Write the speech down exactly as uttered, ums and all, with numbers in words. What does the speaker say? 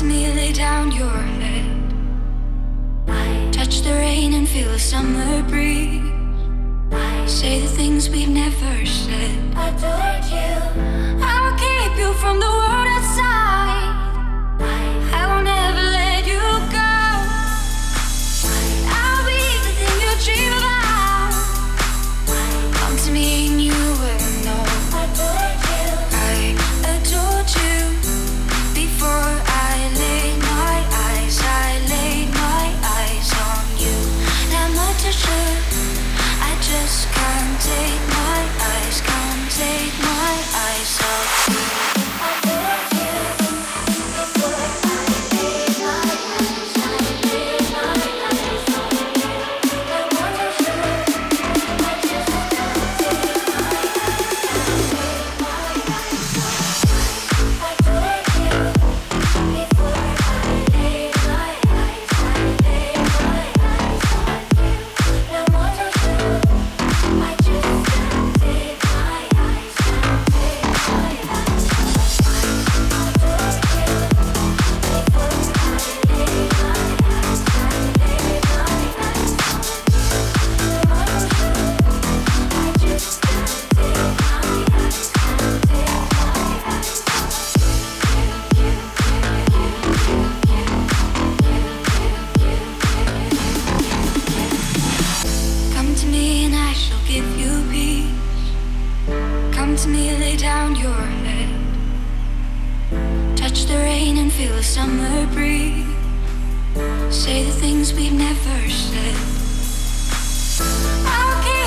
lets me lay down your head. I touch the rain and feel the summer breeze. I say the things we've never said. Adore you. I will keep you from the world outside. I will never let you go. I'll be the thing you dream about. Come to me and you will know. Adore you. I adored you before I laid my eyes. I laid my eyes on you. Now my touch. I just can't take my eyes, can't take my eyes off you. I love you, before I laid my eyes, I laid my eyes on you. I want to show, I just can't take my eyes, can't take my eyes off you. I love you, before I laid my eyes, I laid my eyes on you. I want to me lay down your head. Touch the rain and feel the summer breeze. Say the things we've never said. I'll keep